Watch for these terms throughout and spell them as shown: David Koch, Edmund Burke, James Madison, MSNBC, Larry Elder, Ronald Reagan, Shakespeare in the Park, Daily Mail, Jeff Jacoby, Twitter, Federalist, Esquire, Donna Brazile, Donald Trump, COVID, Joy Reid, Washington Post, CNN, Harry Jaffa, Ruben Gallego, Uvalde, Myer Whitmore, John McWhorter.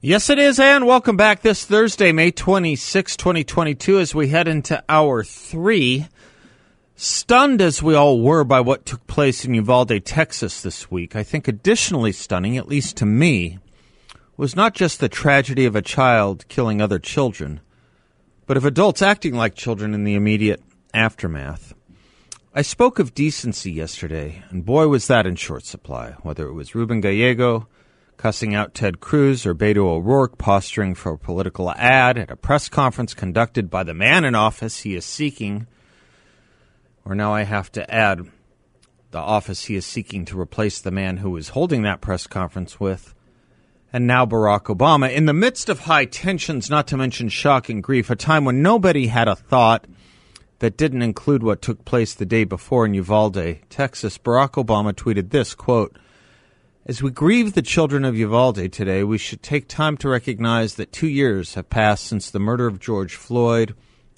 Yes, it is, and welcome back this Thursday, May 26, 2022, as we head into Hour 3. Stunned as we all were by what took place in Uvalde, Texas this week, I think additionally stunning, at least to me, was not just the tragedy of a child killing other children, but of adults acting like children in the immediate aftermath. I spoke of decency yesterday, and boy was that in short supply, whether it was Ruben Gallego cussing out Ted Cruz or Beto O'Rourke posturing for a political ad at a press conference conducted by the man in office he is seeking, or now I have to add the office he is seeking to replace the man who is holding that press conference with, and now Barack Obama, in the midst of high tensions, not to mention shock and grief, a time when nobody had a thought that didn't include what took place the day before in Uvalde, Texas. Barack Obama tweeted this, quote, "As we grieve the children of Uvalde today, we should take time to recognize that 2 years have passed since the murder of George Floyd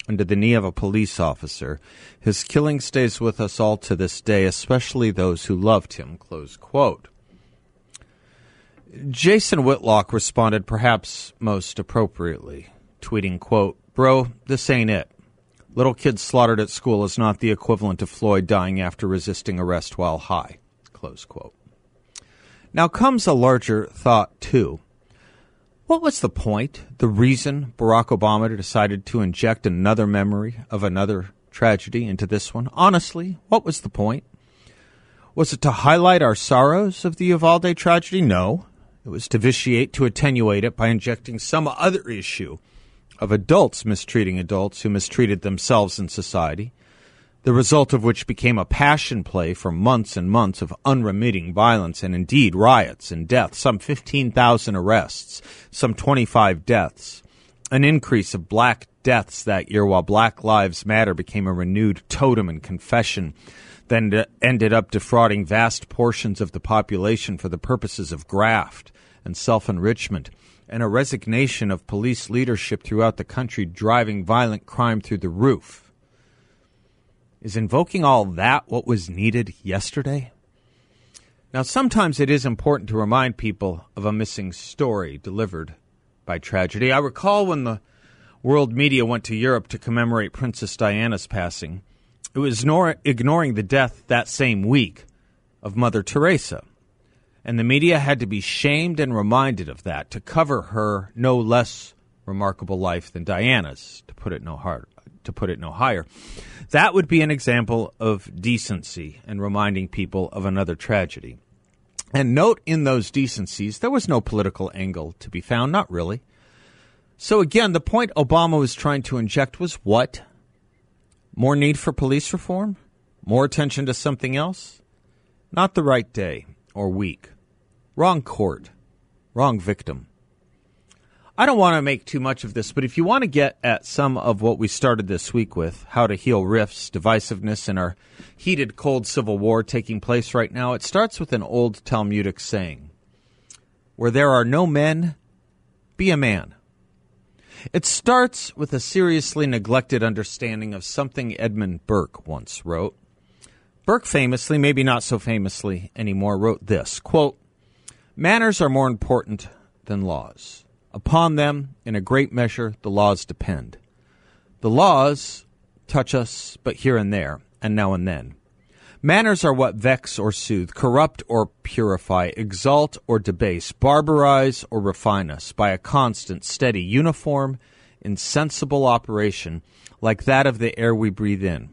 under the knee of a police officer. His killing stays with us all to this day, especially those who loved him," close quote. Jason Whitlock responded perhaps most appropriately, tweeting, quote, "Bro, this ain't it. Little kids slaughtered at school is not the equivalent of Floyd dying after resisting arrest while high," close quote. Now comes a larger thought, too. What was the point, the reason Barack Obama decided to inject another memory of another tragedy into this one? Honestly, what was the point? Was it to highlight our sorrows of the Uvalde tragedy? No. It was to vitiate, to attenuate it by injecting some other issue of adults mistreating adults who mistreated themselves in society, the result of which became a passion play for months and months of unremitting violence and indeed riots and deaths, some 15,000 arrests, some 25 deaths, an increase of black deaths that year while Black Lives Matter became a renewed totem and confession, then ended up defrauding vast portions of the population for the purposes of graft and self-enrichment, and a resignation of police leadership throughout the country driving violent crime through the roof. Is invoking all that what was needed yesterday? Now, sometimes it is important to remind people of a missing story delivered by tragedy. I recall when the world media went to Europe to commemorate Princess Diana's passing, it was ignoring the death that same week of Mother Teresa. And the media had to be shamed and reminded of that to cover her no less remarkable life than Diana's, to put it no harder. To put it no higher. That would be an example of decency and reminding people of another tragedy. And note, in those decencies, there was no political angle to be found, not really. So again, the point Obama was trying to inject was what? More need for police reform? More attention to something else? Not the right day or week. Wrong court. Wrong victim. I don't want to make too much of this, but if you want to get at some of what we started this week with, how to heal rifts, divisiveness, and our heated cold civil war taking place right now, it starts with an old Talmudic saying, where there are no men, be a man. It starts with a seriously neglected understanding of something Edmund Burke once wrote. Burke famously, maybe not so famously anymore, wrote this, quote, "Manners are more important than laws. Upon them, in a great measure, the laws depend. The laws touch us but here and there, and now and then. Manners are what vex or soothe, corrupt or purify, exalt or debase, barbarize or refine us by a constant, steady, uniform, insensible operation like that of the air we breathe in.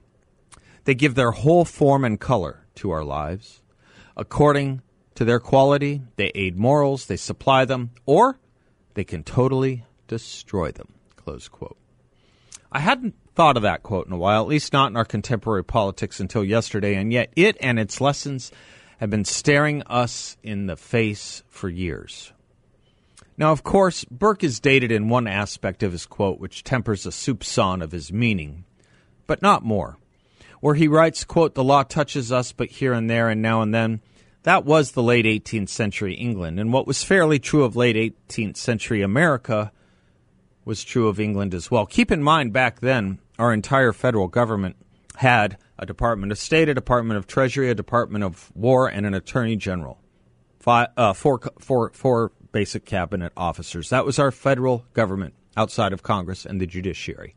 They give their whole form and color to our lives. According to their quality, they aid morals, they supply them, or they can totally destroy them," close quote. I hadn't thought of that quote in a while, at least not in our contemporary politics until yesterday, and yet it and its lessons have been staring us in the face for years. Now, of course, Burke is dated in one aspect of his quote, which tempers a soupçon of his meaning, but not more. Where he writes, quote, "The law touches us but here and there and now and then," that was the late 18th century England, and what was fairly true of late 18th century America was true of England as well. Keep in mind, back then, our entire federal government had a Department of State, a Department of Treasury, a Department of War, and an Attorney General. Four basic cabinet officers. That was our federal government outside of Congress and the judiciary.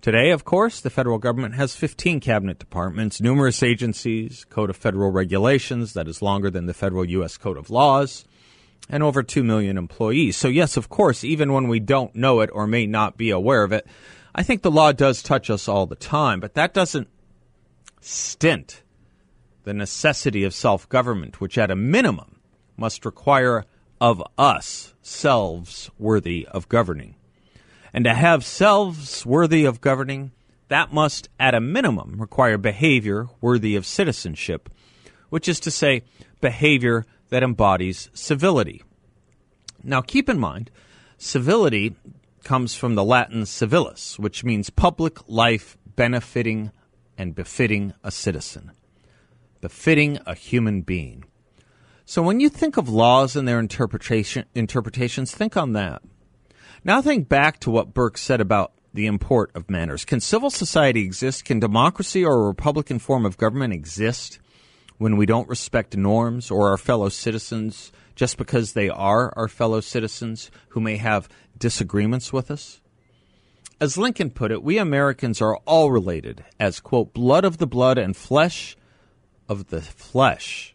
Today, of course, the federal government has 15 cabinet departments, numerous agencies, code of federal regulations that is longer than the federal U.S. Code of Laws, and over 2 million employees. So, yes, of course, even when we don't know it or may not be aware of it, I think the law does touch us all the time, but that doesn't stint the necessity of self-government, which at a minimum must require of us selves worthy of governing. And to have selves worthy of governing, that must, at a minimum, require behavior worthy of citizenship, which is to say, behavior that embodies civility. Now, keep in mind, civility comes from the Latin civilis, which means public life benefiting and befitting a citizen, befitting a human being. So when you think of laws and their interpretations, think on that. Now think back to what Burke said about the import of manners. Can civil society exist? Can democracy or a republican form of government exist when we don't respect norms or our fellow citizens just because they are our fellow citizens who may have disagreements with us? As Lincoln put it, we Americans are all related as, quote, blood of the blood and flesh of the flesh,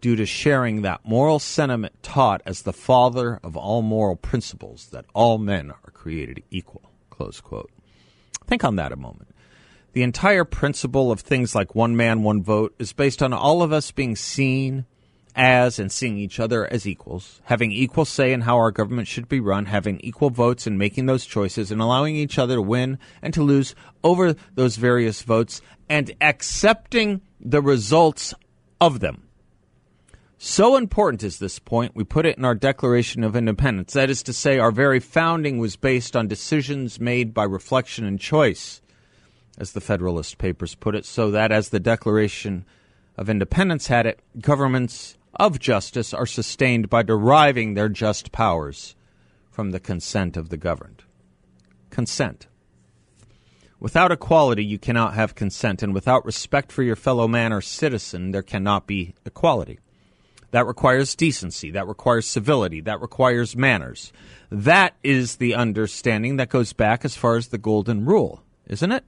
due to sharing that moral sentiment taught as the father of all moral principles, that all men are created equal, close quote. Think on that a moment. The entire principle of things like one man, one vote is based on all of us being seen as and seeing each other as equals, having equal say in how our government should be run, having equal votes and making those choices and allowing each other to win and to lose over those various votes and accepting the results of them. So important is this point, we put it in our Declaration of Independence. That is to say, our very founding was based on decisions made by reflection and choice, as the Federalist Papers put it, so that, as the Declaration of Independence had it, governments of justice are sustained by deriving their just powers from the consent of the governed. Consent. Without equality, you cannot have consent, and without respect for your fellow man or citizen, there cannot be equality. That requires decency. That requires civility. That requires manners. That is the understanding that goes back as far as the Golden Rule, isn't it?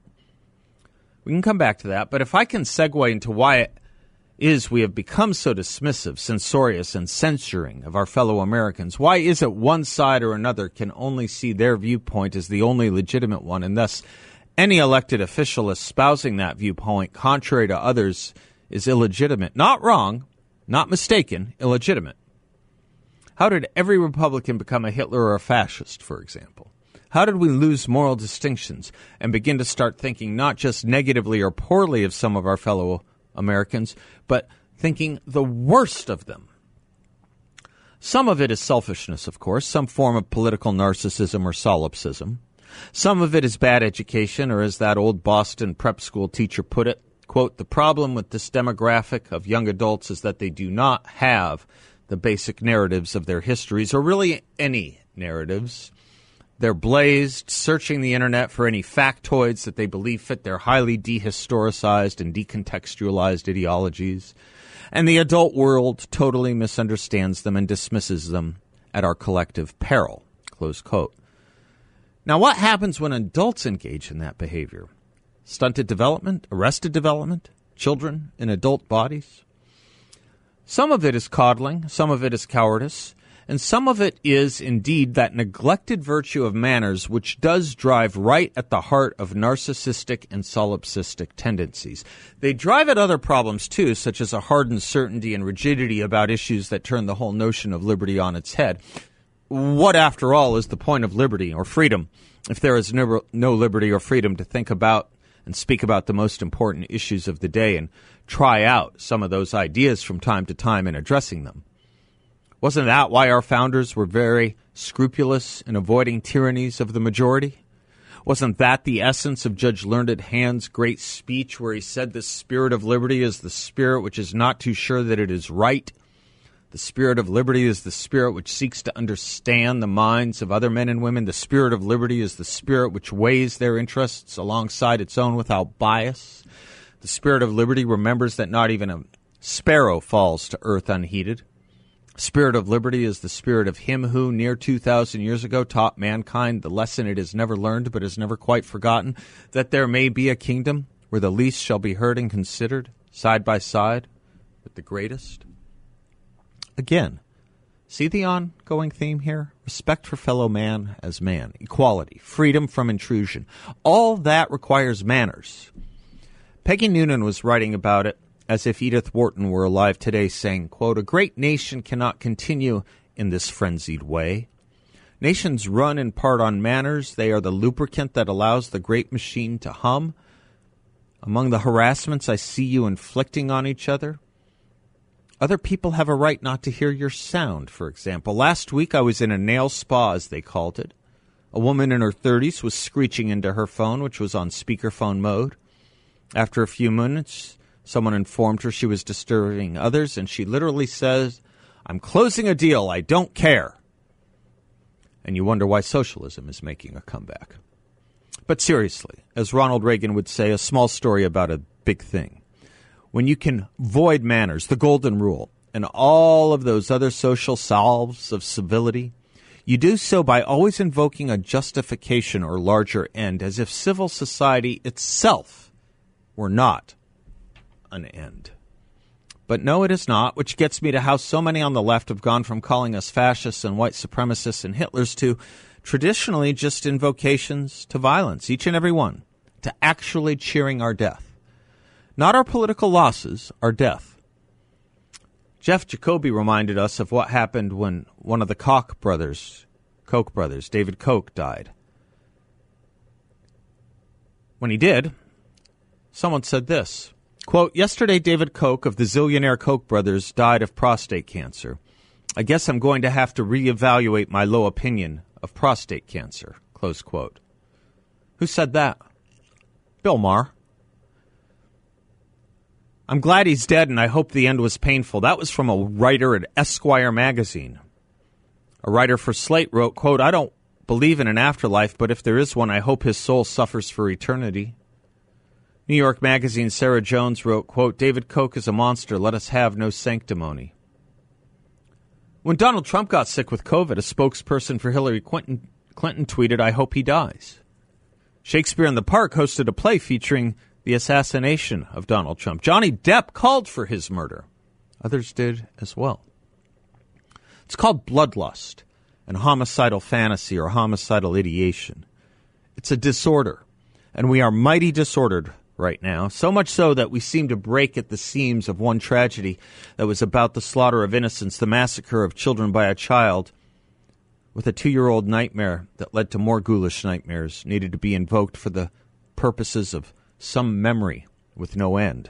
We can come back to that. But if I can segue into why it is we have become so dismissive, censorious, and censuring of our fellow Americans, why is it one side or another can only see their viewpoint as the only legitimate one, and thus any elected official espousing that viewpoint contrary to others is illegitimate? Not wrong. Not mistaken, illegitimate. How did every Republican become a Hitler or a fascist, for example? How did we lose moral distinctions and begin to start thinking not just negatively or poorly of some of our fellow Americans, but thinking the worst of them? Some of it is selfishness, of course, some form of political narcissism or solipsism. Some of it is bad education, or as that old Boston prep school teacher put it, quote, the problem with this demographic of young adults is that they do not have the basic narratives of their histories, or really any narratives. They're blazed, searching the internet for any factoids that they believe fit their highly dehistoricized and decontextualized ideologies. And the adult world totally misunderstands them and dismisses them at our collective peril, close quote. Now, what happens when adults engage in that behavior? Stunted development, arrested development, children in adult bodies. Some of it is coddling, some of it is cowardice, and some of it is indeed that neglected virtue of manners which does drive right at the heart of narcissistic and solipsistic tendencies. They drive at other problems too, such as a hardened certainty and rigidity about issues that turn the whole notion of liberty on its head. What, after all, is the point of liberty or freedom if there is no liberty or freedom to think about and speak about the most important issues of the day and try out some of those ideas from time to time in addressing them? Wasn't that why our founders were very scrupulous in avoiding tyrannies of the majority? Wasn't that the essence of Judge Learned Hand's great speech where he said the spirit of liberty is the spirit which is not too sure that it is right? The spirit of liberty is the spirit which seeks to understand the minds of other men and women. The spirit of liberty is the spirit which weighs their interests alongside its own without bias. The spirit of liberty remembers that not even a sparrow falls to earth unheeded. Spirit of liberty is the spirit of him who, near 2,000 years ago, taught mankind the lesson it has never learned but has never quite forgotten, that there may be a kingdom where the least shall be heard and considered, side by side, with the greatest. Again, see the ongoing theme here? Respect for fellow man as man, equality, freedom from intrusion. All that requires manners. Peggy Noonan was writing about it as if Edith Wharton were alive today, saying, quote, a great nation cannot continue in this frenzied way. Nations run in part on manners. They are the lubricant that allows the great machine to hum. Among the harassments I see you inflicting on each other, other people have a right not to hear your sound, for example. Last week I was in a nail spa, as they called it. A woman in her 30s was screeching into her phone, which was on speakerphone mode. After a few minutes, someone informed her she was disturbing others, and she literally says, I'm closing a deal. I don't care. And you wonder why socialism is making a comeback. But seriously, as Ronald Reagan would say, a small story about a big thing. When you can void manners, the golden rule, and all of those other social salves of civility, you do so by always invoking a justification or larger end, as if civil society itself were not an end. But no, it is not, which gets me to how so many on the left have gone from calling us fascists and white supremacists and Hitlers to traditionally just invocations to violence, each and every one, to actually cheering our death. Not our political losses, our death. Jeff Jacoby reminded us of what happened when one of the Koch brothers, David Koch, died. When he did, someone said this, quote, yesterday, David Koch of the zillionaire Koch brothers died of prostate cancer. I guess I'm going to have to reevaluate my low opinion of prostate cancer, close quote. Who said that? Bill Maher. I'm glad he's dead, and I hope the end was painful. That was from a writer at Esquire magazine. A writer for Slate wrote, quote, I don't believe in an afterlife, but if there is one, I hope his soul suffers for eternity. New York magazine's Sarah Jones wrote, quote, David Koch is a monster. Let us have no sanctimony. When Donald Trump got sick with COVID, a spokesperson for Hillary Clinton tweeted, I hope he dies. Shakespeare in the Park hosted a play featuring the assassination of Donald Trump. Johnny Depp called for his murder. Others did as well. It's called bloodlust and homicidal fantasy or homicidal ideation. It's a disorder, and we are mighty disordered right now, so much so that we seem to break at the seams of one tragedy that was about the slaughter of innocents, the massacre of children by a child, with a 2-year-old nightmare that led to more ghoulish nightmares needed to be invoked for the purposes of some memory with no end.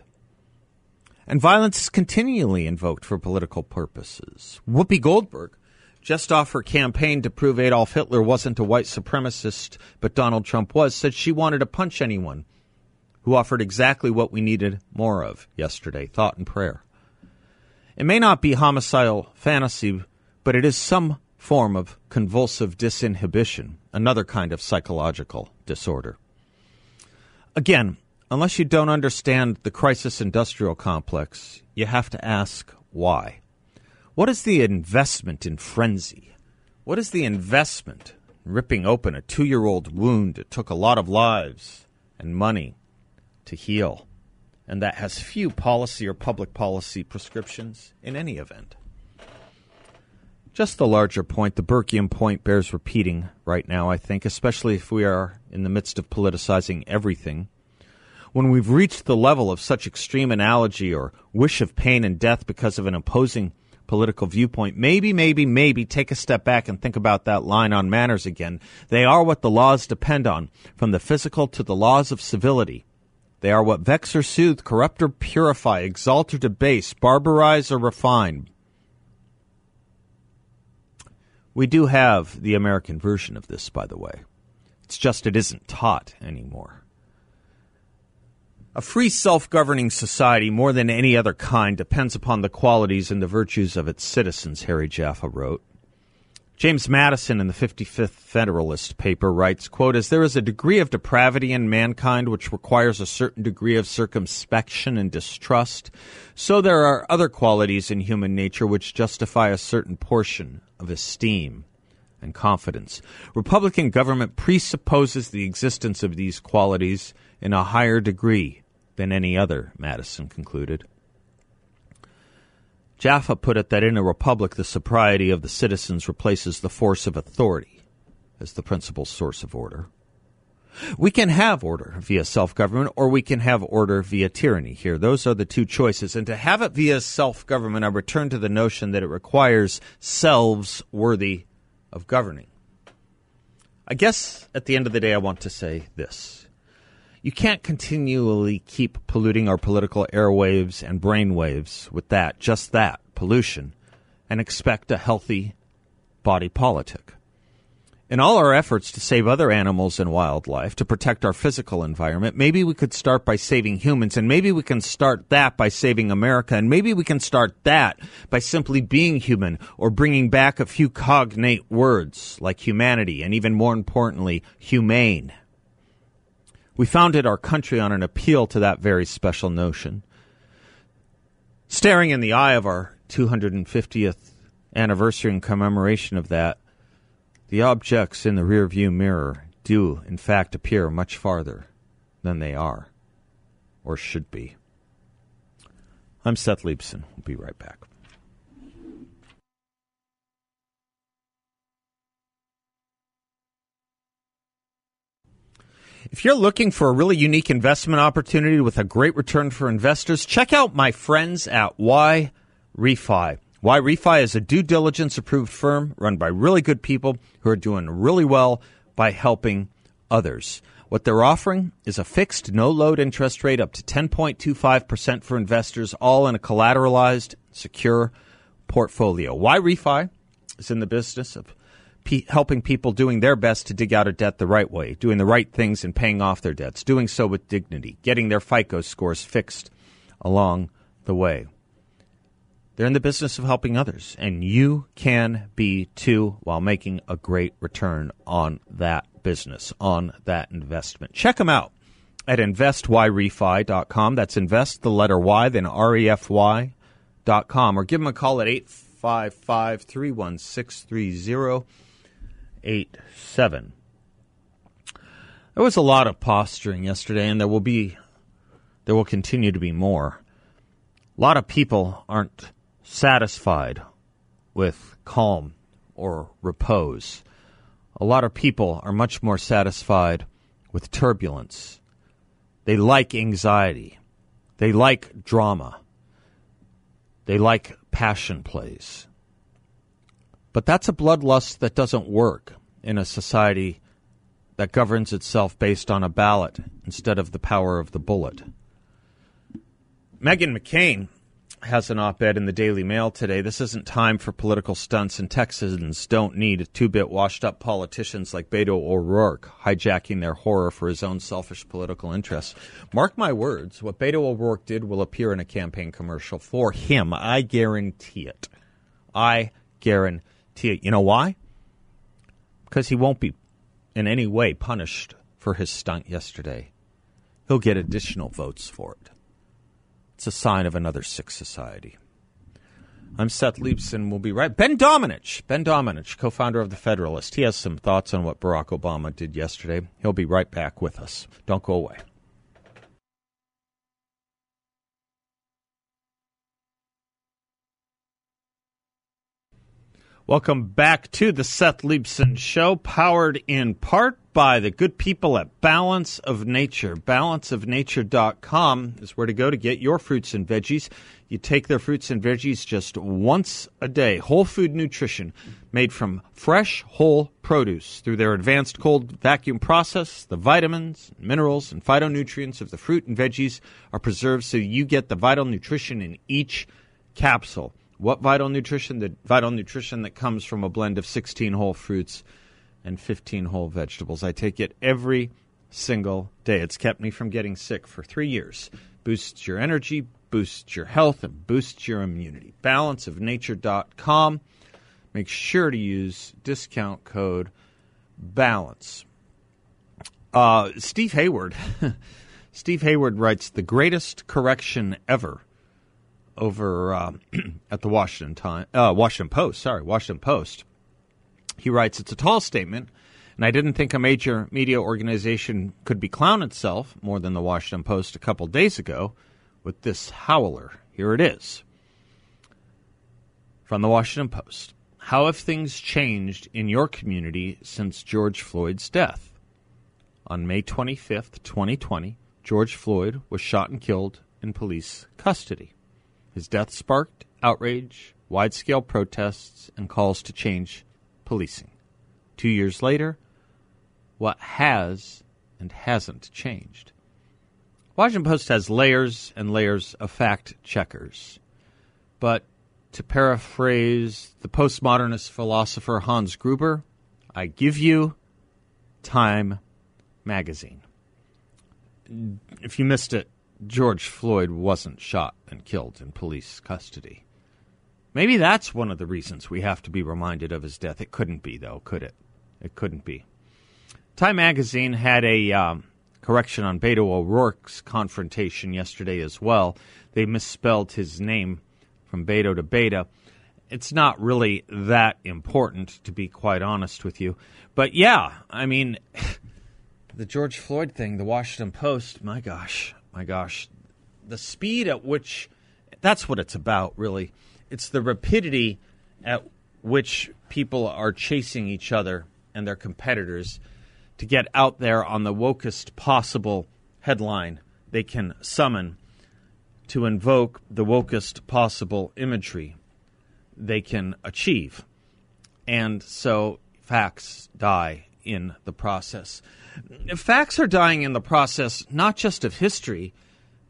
And violence is continually invoked for political purposes. Whoopi Goldberg, just off her campaign to prove Adolf Hitler wasn't a white supremacist, but Donald Trump was, said she wanted to punch anyone who offered exactly what we needed more of yesterday, thought and prayer. It may not be homicidal fantasy, but it is some form of convulsive disinhibition, another kind of psychological disorder. Again, unless you don't understand the crisis industrial complex, you have to ask why. What is the investment in frenzy? What is the investment in ripping open a 2-year-old wound that took a lot of lives and money to heal, and that has few policy or public policy prescriptions in any event? Just the larger point, the Burkean point, bears repeating right now, I think, especially if we are in the midst of politicizing everything. When we've reached the level of such extreme analogy or wish of pain and death because of an opposing political viewpoint, maybe take a step back and think about that line on manners again. They are what the laws depend on, from the physical to the laws of civility. They are what vex or soothe, corrupt or purify, exalt or debase, barbarize or refine. We do have the American version of this, by the way. It's just it isn't taught anymore. A free, self-governing society, more than any other kind, depends upon the qualities and the virtues of its citizens, Harry Jaffa wrote. James Madison in the 55th Federalist paper writes, quote, "As there is a degree of depravity in mankind which requires a certain degree of circumspection and distrust, so there are other qualities in human nature which justify a certain portion of esteem and confidence. Republican government presupposes the existence of these qualities in a higher degree than any other," Madison concluded. Jaffa put it that in a republic, the sobriety of the citizens replaces the force of authority as the principal source of order. We can have order via self-government, or we can have order via tyranny here. Those are the two choices. And to have it via self-government, I return to the notion that it requires selves worthy of governing. I guess at the end of the day, I want to say this. You can't continually keep polluting our political airwaves and brainwaves with just that, pollution, and expect a healthy body politic. In all our efforts to save other animals and wildlife, to protect our physical environment, maybe we could start by saving humans, and maybe we can start that by saving America, and maybe we can start that by simply being human or bringing back a few cognate words like humanity and, even more importantly, humane. We founded our country on an appeal to that very special notion. Staring in the eye of our 250th anniversary and commemoration of that, the objects in the rearview mirror do, in fact, appear much farther than they are or should be. I'm Seth Liebson. We'll be right back. If you're looking for a really unique investment opportunity with a great return for investors, check out my friends at YRefi. YRefi is a due diligence approved firm run by really good people who are doing really well by helping others. What they're offering is a fixed, no-load interest rate up to 10.25% for investors, all in a collateralized, secure portfolio. YRefi is in the business of helping people doing their best to dig out of debt the right way, doing the right things and paying off their debts, doing so with dignity, getting their FICO scores fixed along the way. They're in the business of helping others, and you can be too, while making a great return on that business, on that investment. Check them out at investyrefi.com. That's invest, the letter Y, then refy.com, or give them a call at 855-316-3087. There was a lot of posturing yesterday, and there will continue to be more. A lot of people aren't satisfied with calm or repose. A lot of people are much more satisfied with turbulence. They like anxiety. They like drama. They like passion plays. But that's a bloodlust that doesn't work in a society that governs itself based on a ballot instead of the power of the bullet. Meghan McCain has an op-ed in the Daily Mail today. This isn't time for political stunts, and Texans don't need two-bit washed-up politicians like Beto O'Rourke hijacking their horror for his own selfish political interests. Mark my words, what Beto O'Rourke did will appear in a campaign commercial for him. I guarantee it. I guarantee it. You know why? Because he won't be in any way punished for his stunt yesterday. He'll get additional votes for it. It's a sign of another sick society. I'm Seth Liebson. We'll be right. Ben Domenech, co-founder of The Federalist. He has some thoughts on what Barack Obama did yesterday. He'll be right back with us. Don't go away. Welcome back to The Seth Liebson Show, powered in part by the good people at Balance of Nature. Balanceofnature.com is where to go to get your fruits and veggies. You take their fruits and veggies just once a day. Whole food nutrition made from fresh, whole produce. Through their advanced cold vacuum process, the vitamins, minerals, and phytonutrients of the fruit and veggies are preserved so you get the vital nutrition in each capsule. What vital nutrition? The vital nutrition that comes from a blend of 16 whole fruits and 15 whole vegetables. I take it every single day. It's kept me from getting sick for 3 years. Boosts your energy, boosts your health, and boosts your immunity. Balanceofnature.com. make sure to use discount code BALANCE. Steve Hayward. Steve Hayward writes, the greatest correction ever over at the Washington Post. He writes, it's a tall statement, and I didn't think a major media organization could be clown itself more than the Washington Post a couple days ago with this howler. Here it is. From the Washington Post. How have things changed in your community since George Floyd's death? On May 25th, 2020, George Floyd was shot and killed in police custody. His death sparked outrage, wide-scale protests, and calls to change policing. 2 years later, what has and hasn't changed? Washington Post has layers and layers of fact-checkers, but to paraphrase the postmodernist philosopher Hans Gruber, I give you Time magazine. If you missed it, George Floyd wasn't shot and killed in police custody. Maybe that's one of the reasons we have to be reminded of his death. It couldn't be, though, could it? It couldn't be. Time magazine had a correction on Beto O'Rourke's confrontation yesterday as well. They misspelled his name from Beto to Beta. It's not really that important, to be quite honest with you. But yeah, I mean, the George Floyd thing, the Washington Post, my gosh. The speed at which, that's what it's about, really. It's the rapidity at which people are chasing each other and their competitors to get out there on the wokest possible headline they can summon, to invoke the wokest possible imagery they can achieve. And so facts die in the process. Facts are dying in the process not just of history.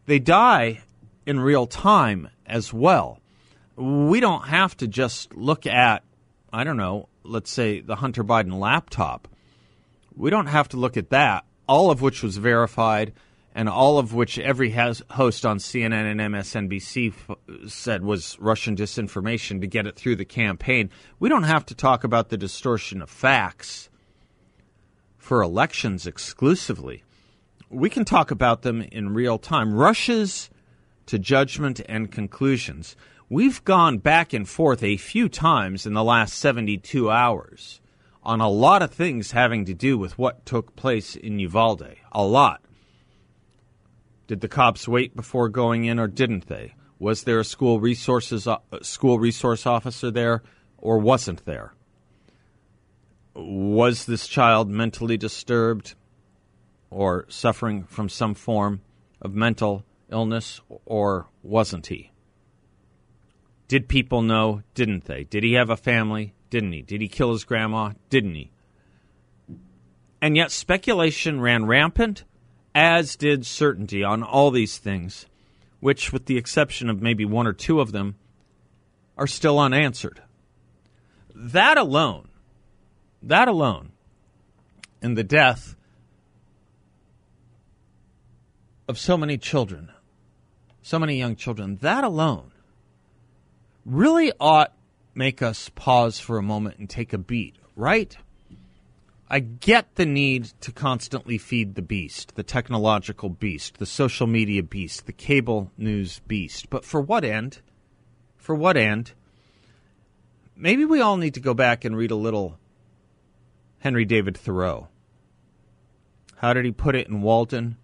They die in real time as well. We don't have to just look at, I don't know, let's say the Hunter Biden laptop. We don't have to look at that, all of which was verified and all of which every host on CNN and MSNBC said was Russian disinformation to get it through the campaign. We don't have to talk about the distortion of facts for elections exclusively. We can talk about them in real time. Rushes to judgment and conclusions. We've gone back and forth a few times in the last 72 hours on a lot of things having to do with what took place in Uvalde. A lot. Did the cops wait before going in or didn't they? Was there a school resource officer there or wasn't there? Was this child mentally disturbed or suffering from some form of mental illness or wasn't he? Did people know? Didn't they? Did he have a family? Didn't he? Did he kill his grandma? Didn't he? And yet speculation ran rampant, as did certainty on all these things, which, with the exception of maybe one or two of them, are still unanswered. That alone, and the death of so many children, so many young children, that alone really ought make us pause for a moment and take a beat, right? I get the need to constantly feed the beast, the technological beast, the social media beast, the cable news beast. But for what end? For what end? Maybe we all need to go back and read a little Henry David Thoreau. How did he put it in Walden?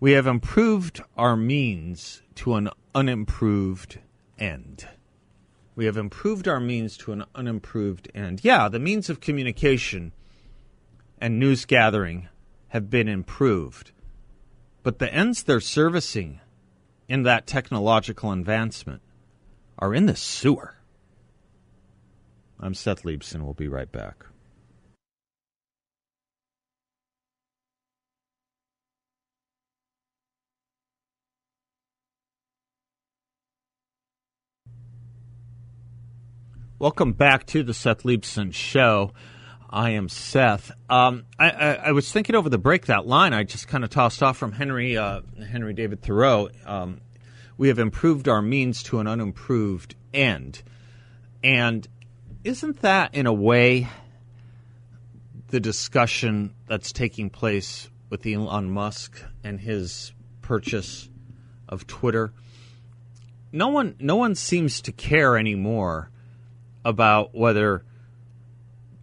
We have improved our means to an unimproved end. We have improved our means to an unimproved end. Yeah, the means of communication and news gathering have been improved, but the ends they're servicing in that technological advancement are in the sewer. I'm Seth Liebson. We'll be right back. Welcome back to the Seth Liebson Show. I am Seth. I was thinking over the break, that line I just kind of tossed off from Henry David Thoreau. We have improved our means to an unimproved end. And Isn't that, in a way, the discussion that's taking place with Elon Musk and his purchase of Twitter? No one seems to care anymore about whether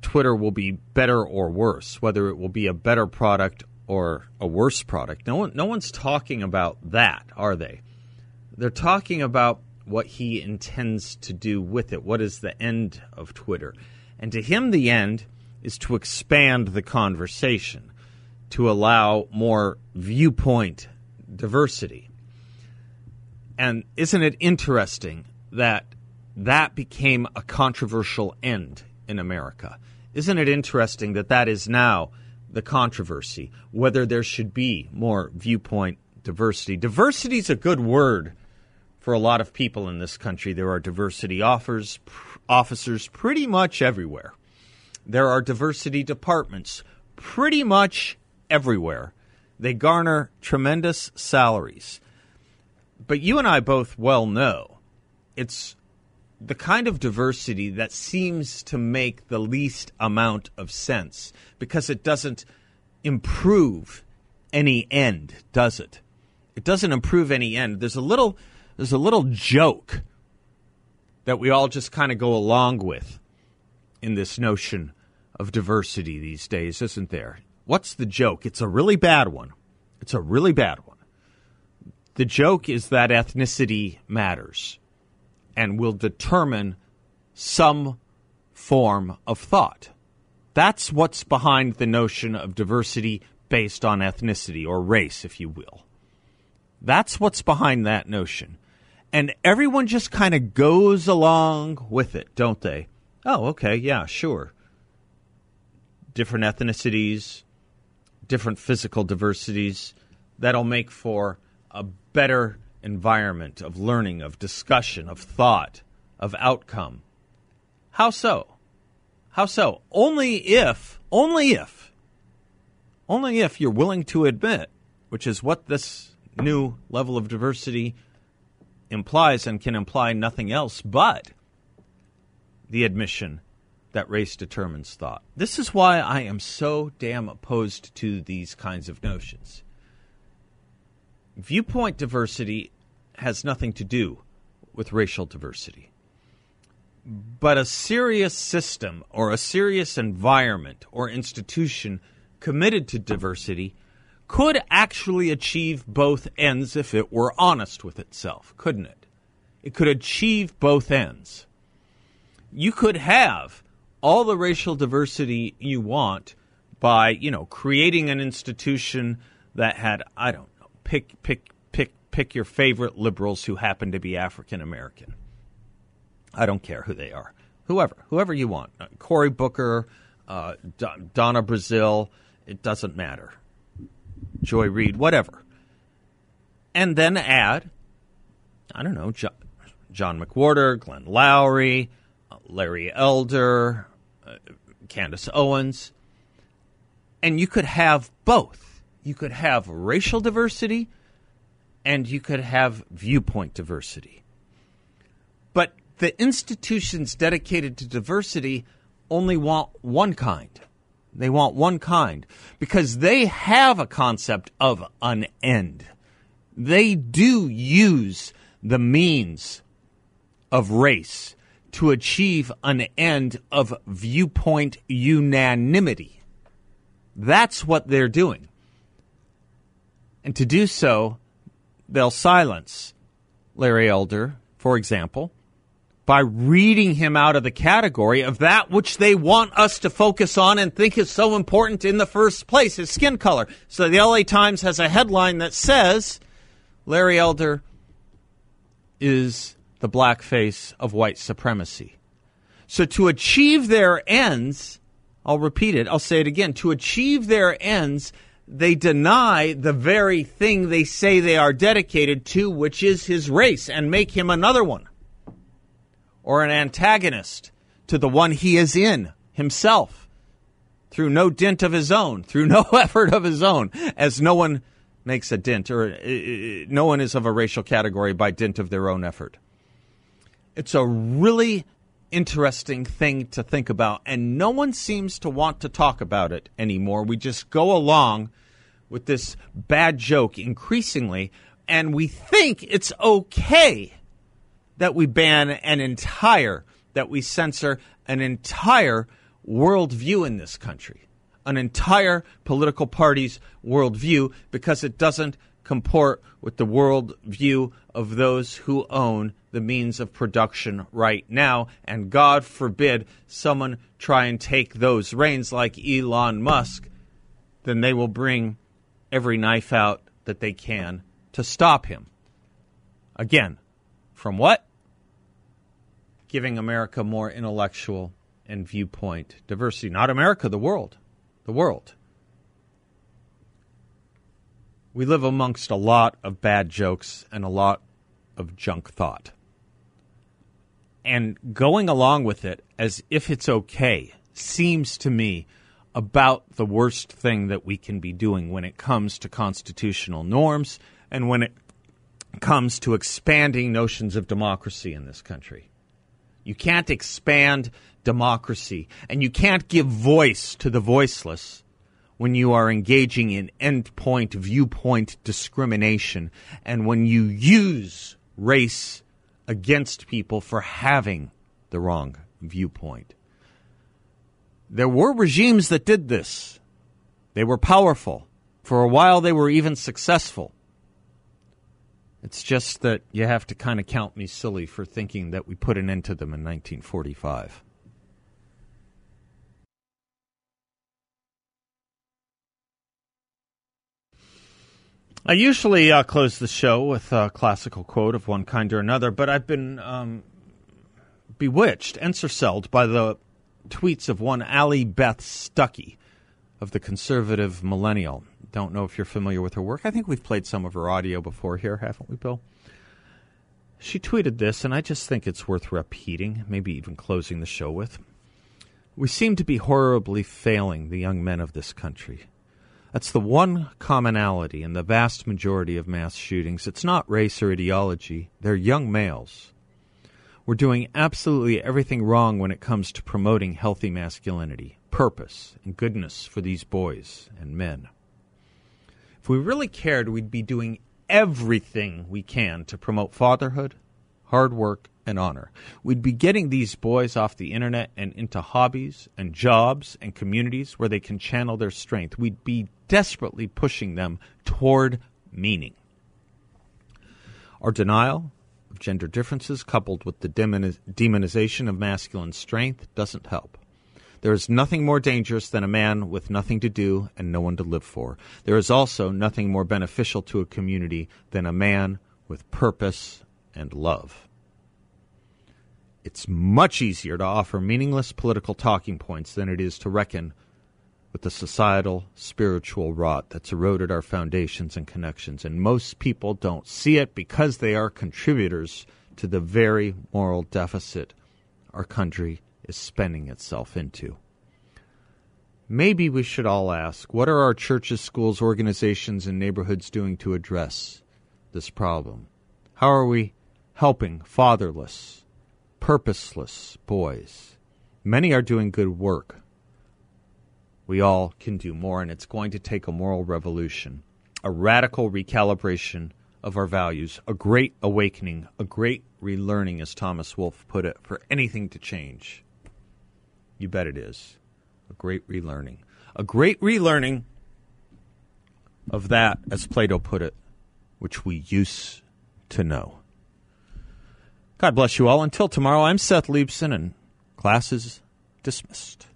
Twitter will be better or worse, whether it will be a better product or a worse product. No one's talking about that, are they? They're talking about what he intends to do with it. What is the end of Twitter? And to him, the end is to expand the conversation, to allow more viewpoint diversity. And isn't it interesting that that became a controversial end in America? Isn't it interesting that that is now the controversy, whether there should be more viewpoint diversity? Diversity is a good word for a lot of people in this country. There are diversity officers pretty much everywhere. There are diversity departments pretty much everywhere. They garner tremendous salaries. But you and I both well know it's the kind of diversity that seems to make the least amount of sense because it doesn't improve any end, does it? It doesn't improve any end. There's a little joke that we all just kind of go along with in this notion of diversity these days, isn't there? What's the joke? It's a really bad one. It's a really bad one. The joke is that ethnicity matters and will determine some form of thought. That's what's behind the notion of diversity based on ethnicity or race, if you will. That's what's behind that notion. And everyone just kind of goes along with it, don't they? Oh, okay, yeah, sure. Different ethnicities, different physical diversities, that'll make for a better environment of learning, of discussion, of thought, of outcome. How so? How so? Only if you're willing to admit, which is what this new level of diversity implies and can imply nothing else but the admission that race determines thought. This is why I am so damn opposed to these kinds of notions. Viewpoint diversity has nothing to do with racial diversity. But a serious system or a serious environment or institution committed to diversity could actually achieve both ends if it were honest with itself, couldn't it? It could achieve both ends. You could have all the racial diversity you want by, creating an institution that had, pick your favorite liberals who happen to be African American. I don't care who they are. Whoever you want. Cory Booker, Donna Brazile, it doesn't matter. Joy Reid, whatever. And then add, John McWhorter, Glenn Lowry, Larry Elder, Candace Owens. And you could have both. You could have racial diversity and you could have viewpoint diversity. But the institutions dedicated to diversity only want one kind. They want one kind because they have a concept of an end. They do use the means of race to achieve an end of viewpoint unanimity. That's what they're doing. And to do so, they'll silence Larry Elder, for example, by reading him out of the category of that which they want us to focus on and think is so important in the first place, his skin color. So the LA Times has a headline that says, Larry Elder is the blackface of white supremacy. So to achieve their ends, I'll repeat it, I'll say it again, to achieve their ends, they deny the very thing they say they are dedicated to, which is his race, and make him another one or an antagonist to the one he is in himself through no dint of his own, through no effort of his own, as no one makes a dint or no one is of a racial category by dint of their own effort. It's a really interesting thing to think about, and no one seems to want to talk about it anymore. We just go along with this bad joke increasingly, and we think it's okay that we ban that we censor an entire worldview in this country, an entire political party's worldview, because it doesn't comport with the worldview of those who own the means of production right now. And God forbid someone try and take those reins like Elon Musk, then they will bring every knife out that they can to stop him. Again, from what? Giving America more intellectual and viewpoint diversity. Not America, the world. The world. We live amongst a lot of bad jokes and a lot of junk thought. And going along with it as if it's okay seems to me about the worst thing that we can be doing when it comes to constitutional norms and when it comes to expanding notions of democracy in this country. You can't expand democracy, and you can't give voice to the voiceless when you are engaging in endpoint, viewpoint discrimination, and when you use race against people for having the wrong viewpoint. There were regimes that did this. They were powerful. For a while, they were even successful. It's just that you have to kind of count me silly for thinking that we put an end to them in 1945. I usually close the show with a classical quote of one kind or another, but I've been bewitched, ensorcelled by the tweets of one Allie Beth Stuckey of the Conservative Millennial. Don't know if you're familiar with her work. I think we've played some of her audio before here, haven't we, Bill? She tweeted this, and I just think it's worth repeating, maybe even closing the show with. We seem to be horribly failing the young men of this country. That's the one commonality in the vast majority of mass shootings. It's not race or ideology. They're young males. We're doing absolutely everything wrong when it comes to promoting healthy masculinity, purpose, and goodness for these boys and men. If we really cared, we'd be doing everything we can to promote fatherhood, hard work, and honor. We'd be getting these boys off the internet and into hobbies and jobs and communities where they can channel their strength. We'd be desperately pushing them toward meaning. Our denial of gender differences, coupled with the demonization of masculine strength, doesn't help. There is nothing more dangerous than a man with nothing to do and no one to live for. There is also nothing more beneficial to a community than a man with purpose and love. It's much easier to offer meaningless political talking points than it is to reckon with the societal, spiritual rot that's eroded our foundations and connections. And most people don't see it because they are contributors to the very moral deficit our country is spending itself into. Maybe we should all ask, what are our churches, schools, organizations, and neighborhoods doing to address this problem? How are we helping fatherless, purposeless boys? Many are doing good work. We all can do more, and it's going to take a moral revolution, a radical recalibration of our values, a great awakening, a great relearning, as Thomas Wolfe put it, for anything to change. You bet it is. A great relearning. A great relearning of that, as Plato put it, which we used to know. God bless you all. Until tomorrow, I'm Seth Liebson, and class is dismissed.